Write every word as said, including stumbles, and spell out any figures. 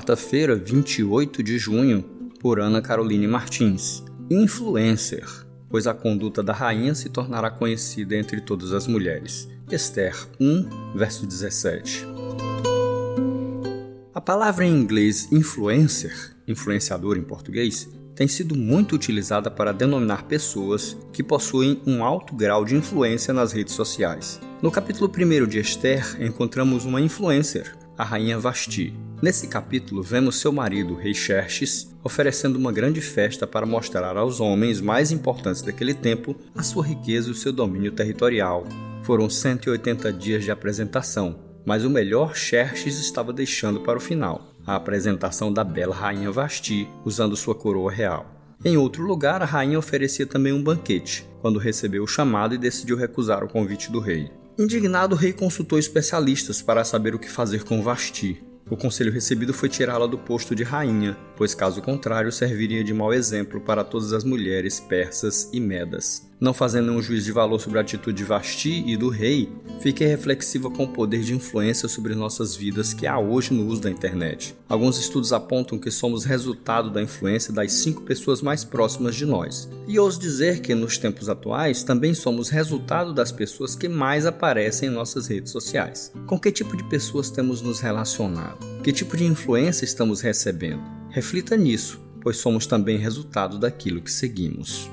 quarta-feira, vinte e oito de junho, por Ana Caroline Martins. Influencer, pois a conduta da rainha se tornará conhecida entre todas as mulheres. Esther um, verso dezessete. A palavra em inglês influencer, influenciador em português, tem sido muito utilizada para denominar pessoas que possuem um alto grau de influência nas redes sociais. No capítulo primeiro de Esther, encontramos uma influencer, a rainha Vashti. Nesse capítulo, vemos seu marido, rei Xerxes, oferecendo uma grande festa para mostrar aos homens mais importantes daquele tempo a sua riqueza e o seu domínio territorial. Foram cento e oitenta dias de apresentação, mas o melhor Xerxes estava deixando para o final: a apresentação da bela rainha Vashti, usando sua coroa real. Em outro lugar, a rainha oferecia também um banquete, quando recebeu o chamado e decidiu recusar o convite do rei. Indignado, o rei consultou especialistas para saber o que fazer com Vashti. O conselho recebido foi tirá-la do posto de rainha, pois caso contrário serviria de mau exemplo para todas as mulheres persas e medas. Não fazendo um juízo de valor sobre a atitude de Vashti e do rei, fiquei reflexiva com o poder de influência sobre nossas vidas que há hoje no uso da internet. Alguns estudos apontam que somos resultado da influência das cinco pessoas mais próximas de nós. E ouso dizer que nos tempos atuais também somos resultado das pessoas que mais aparecem em nossas redes sociais. Com que tipo de pessoas temos nos relacionado? Que tipo de influência estamos recebendo? Reflita nisso, pois somos também resultado daquilo que seguimos.